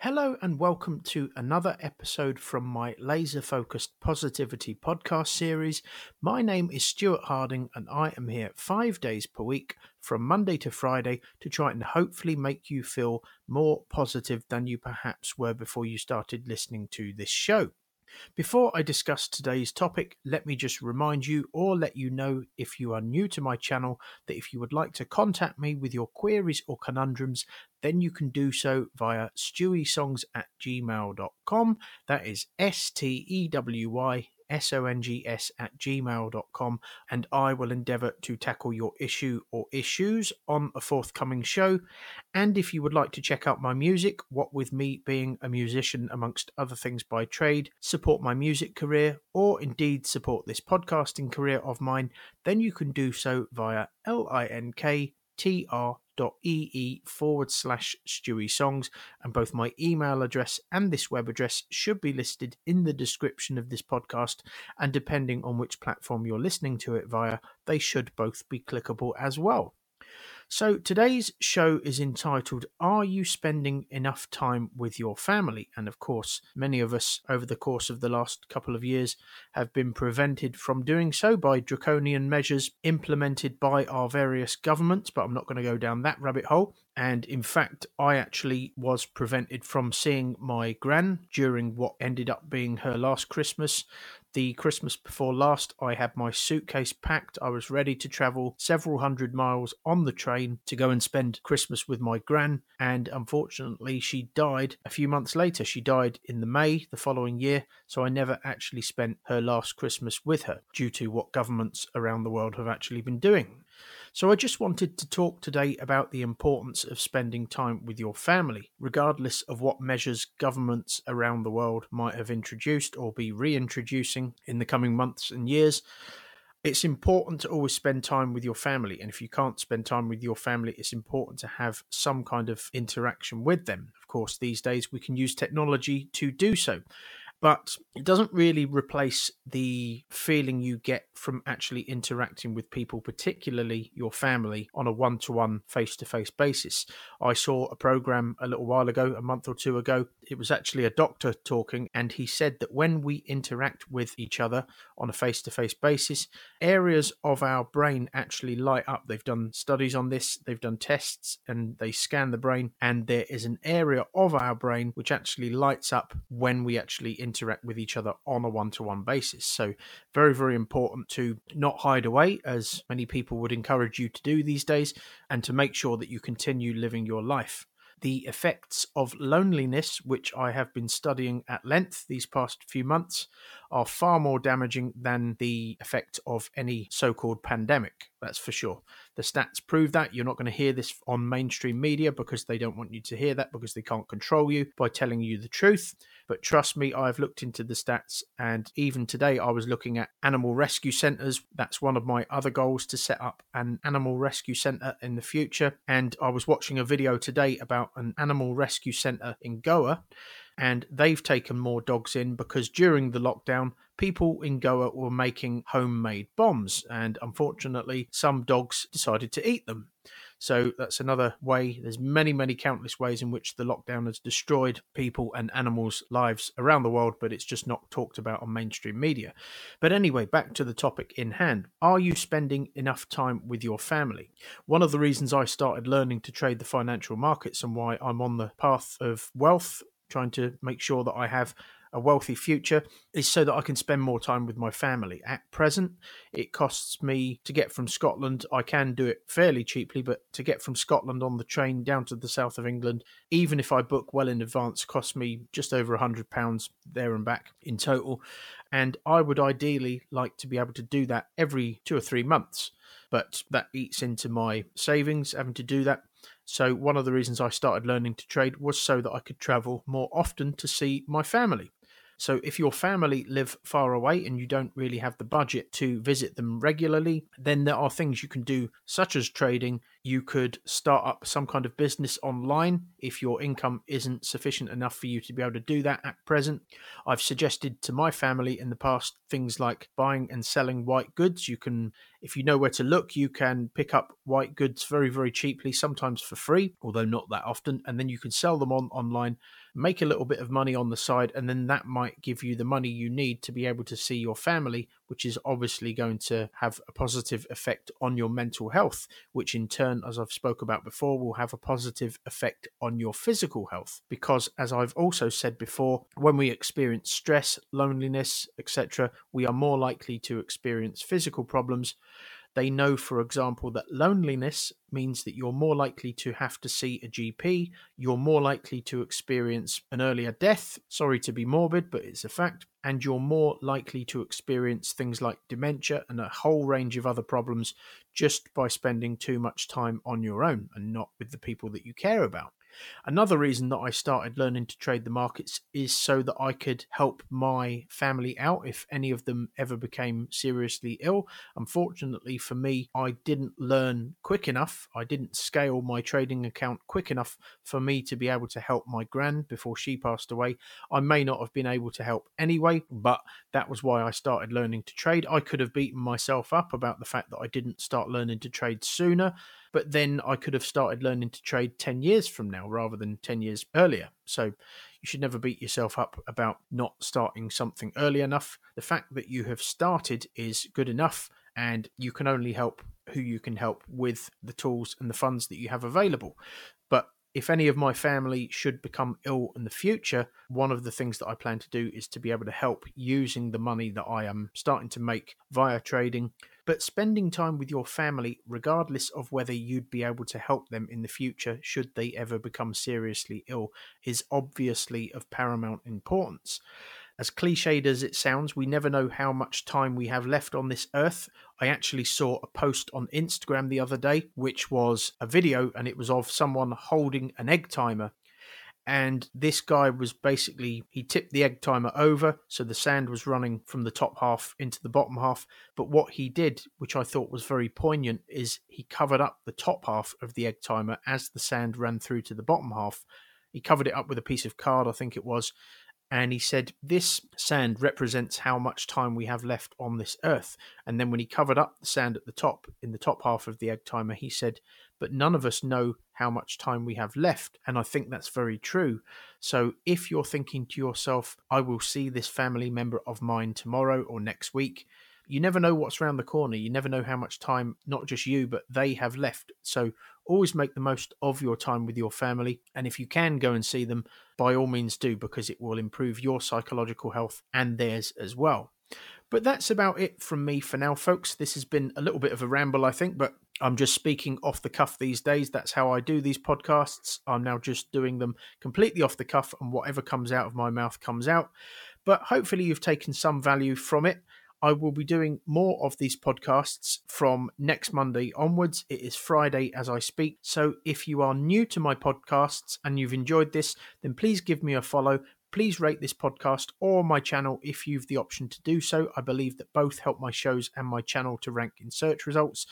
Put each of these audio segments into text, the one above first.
Hello and welcome to another episode from my Laser Focused Positivity podcast series. My name is Stuart Harding and I am here 5 days per week from Monday to Friday to try and hopefully make you feel more positive than you perhaps were before you started listening to this show. Before I discuss today's topic, let me just remind you or let you know if you are new to my channel that if you would like to contact me with your queries or conundrums, then you can do so via stewysongs@gmail.com. That is stewysongs@gmail.com, and I will endeavour to tackle your issue or issues on a forthcoming show. And if you would like to check out my music, what with me being a musician amongst other things by trade, support my music career, or indeed support this podcasting career of mine, then you can do so via linktr.ee/StewySongs, and both my email address and this web address should be listed in the description of this podcast, and depending on which platform you're listening to it via, they should both be clickable as well. So today's show is entitled, Are You Spending Enough Time With Your Family? And of course, many of us over the course of the last couple of years have been prevented from doing so by draconian measures implemented by our various governments, but I'm not going to go down that rabbit hole. And in fact, I actually was prevented from seeing my gran during what ended up being her last Christmas. The Christmas before last, I had my suitcase packed. I was ready to travel several hundred miles on the train to go and spend Christmas with my gran. And unfortunately, she died a few months later. She died in May the following year. So I never actually spent her last Christmas with her due to what governments around the world have actually been doing. So I just wanted to talk today about the importance of spending time with your family, regardless of what measures governments around the world might have introduced or be reintroducing in the coming months and years. It's important to always spend time with your family, and if you can't spend time with your family, it's important to have some kind of interaction with them. Of course, these days we can use technology to do so. But it doesn't really replace the feeling you get from actually interacting with people, particularly your family, on a one-to-one, face-to-face basis. I saw a program a little while ago, a month or two ago. It was actually a doctor talking, and he said that when we interact with each other on a face-to-face basis, areas of our brain actually light up. They've done studies on this, they've done tests, and they scan the brain, and there is an area of our brain which actually lights up when we actually interact with each other on a one-to-one basis. So very, very important to not hide away, as many people would encourage you to do these days, and to make sure that you continue living your life. The effects of loneliness, which I have been studying at length these past few months, are far more damaging than the effect of any so-called pandemic. That's for sure. The stats prove that. You're not going to hear this on mainstream media because they don't want you to hear that, because they can't control you by telling you the truth. But trust me, I've looked into the stats, and even today I was looking at animal rescue centres. That's one of my other goals, to set up an animal rescue centre in the future. And I was watching a video today about an animal rescue centre in Goa, and they've taken more dogs in because during the lockdown, people in Goa were making homemade bombs, and unfortunately, some dogs decided to eat them. So that's another way. There's many, many countless ways in which the lockdown has destroyed people and animals' lives around the world, but it's just not talked about on mainstream media. But anyway, back to the topic in hand. Are you spending enough time with your family? One of the reasons I started learning to trade the financial markets, and why I'm on the path of wealth, trying to make sure that I have a wealthy future, is so that I can spend more time with my family. At present, it costs me to get from Scotland. I can do it fairly cheaply, but to get from Scotland on the train down to the south of England, even if I book well in advance, costs me just over £100 there and back in total. And I would ideally like to be able to do that every 2 or 3 months, but that eats into my savings, having to do that. So one of the reasons I started learning to trade was so that I could travel more often to see my family. So if your family live far away and you don't really have the budget to visit them regularly, then there are things you can do, such as trading. You could start up some kind of business online if your income isn't sufficient enough for you to be able to do that at present. I've suggested to my family in the past things like buying and selling white goods. You can, if you know where to look, you can pick up white goods very, very cheaply, sometimes for free, although not that often. And then you can sell them online, make a little bit of money on the side, and then that might give you the money you need to be able to see your family, which is obviously going to have a positive effect on your mental health, which in turn, as I've spoke about before, will have a positive effect on your physical health. Because as I've also said before, when we experience stress, loneliness, etc., we are more likely to experience physical problems. They know, for example, that loneliness means that you're more likely to have to see a GP, you're more likely to experience an earlier death, sorry to be morbid, but it's a fact, and you're more likely to experience things like dementia and a whole range of other problems just by spending too much time on your own and not with the people that you care about. Another reason that I started learning to trade the markets is so that I could help my family out if any of them ever became seriously ill. Unfortunately for me, I didn't learn quick enough. I didn't scale my trading account quick enough for me to be able to help my gran before she passed away. I may not have been able to help anyway, but that was why I started learning to trade. I could have beaten myself up about the fact that I didn't start learning to trade sooner. But then I could have started learning to trade 10 years from now rather than 10 years earlier. So you should never beat yourself up about not starting something early enough. The fact that you have started is good enough, and you can only help who you can help with the tools and the funds that you have available. But if any of my family should become ill in the future, one of the things that I plan to do is to be able to help using the money that I am starting to make via trading. But spending time with your family, regardless of whether you'd be able to help them in the future, should they ever become seriously ill, is obviously of paramount importance. As cliched as it sounds, we never know how much time we have left on this earth. I actually saw a post on Instagram the other day, which was a video, and it was of someone holding an egg timer. And this guy was basically, he tipped the egg timer over, so the sand was running from the top half into the bottom half. But what he did, which I thought was very poignant, is he covered up the top half of the egg timer as the sand ran through to the bottom half. He covered it up with a piece of card, I think it was. And he said, this sand represents how much time we have left on this earth. And then when he covered up the sand at the top, in the top half of the egg timer, he said, but none of us know how much time we have left. And I think that's very true. So if you're thinking to yourself, I will see this family member of mine tomorrow or next week, you never know what's around the corner. You never know how much time, not just you, but they have left. So always make the most of your time with your family. And if you can go and see them, by all means do, because it will improve your psychological health and theirs as well. But that's about it from me for now, folks. This has been a little bit of a ramble, I think, but I'm just speaking off the cuff these days. That's how I do these podcasts. I'm now just doing them completely off the cuff, and whatever comes out of my mouth comes out. But hopefully you've taken some value from it. I will be doing more of these podcasts from next Monday onwards. It is Friday as I speak. So if you are new to my podcasts and you've enjoyed this, then please give me a follow. Please rate this podcast or my channel if you've the option to do so. I believe that both help my shows and my channel to rank in search results.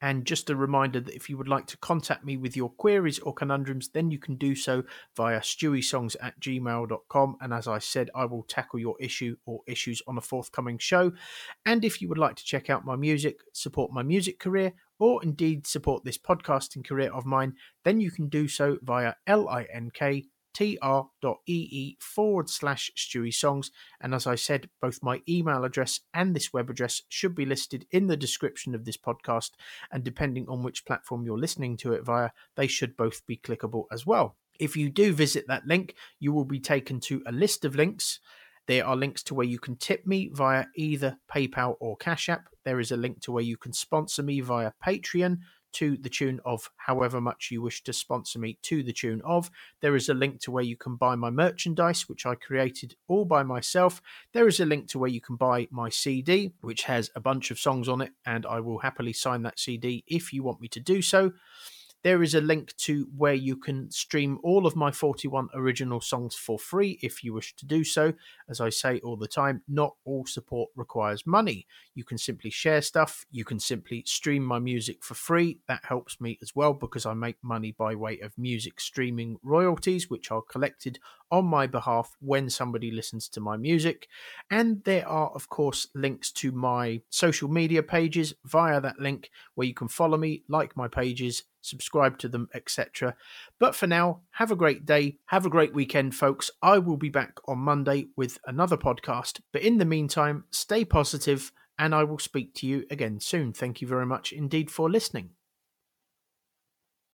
And just a reminder that if you would like to contact me with your queries or conundrums, then you can do so via stewysongs@gmail.com. And as I said, I will tackle your issue or issues on a forthcoming show. And if you would like to check out my music, support my music career, or indeed support this podcasting career of mine, then you can do so via linktr.ee/StewySongs. And as I said, both my email address and this web address should be listed in the description of this podcast, and depending on which platform you're listening to it via, they should both be clickable as well. If you do visit that link, you will be taken to a list of links. There are links to where you can tip me via either PayPal or Cash App. There is a link to where you can sponsor me via Patreon, to the tune of however much you wish to sponsor me to the tune of. There is a link to where you can buy my merchandise, which I created all by myself. There is a link to where you can buy my CD, which has a bunch of songs on it, and I will happily sign that CD if you want me to do so. There is a link to where you can stream all of my 41 original songs for free if you wish to do so. As I say all the time, not all support requires money. You can simply share stuff. You can simply stream my music for free. That helps me as well because I make money by way of music streaming royalties, which are collected on my behalf when somebody listens to my music. And there are, of course, links to my social media pages via that link where you can follow me, like my pages, subscribe to them, etc. But for now, have a great day. Have a great weekend, folks. I will be back on Monday with another podcast. But in the meantime, stay positive and I will speak to you again soon. Thank you very much indeed for listening.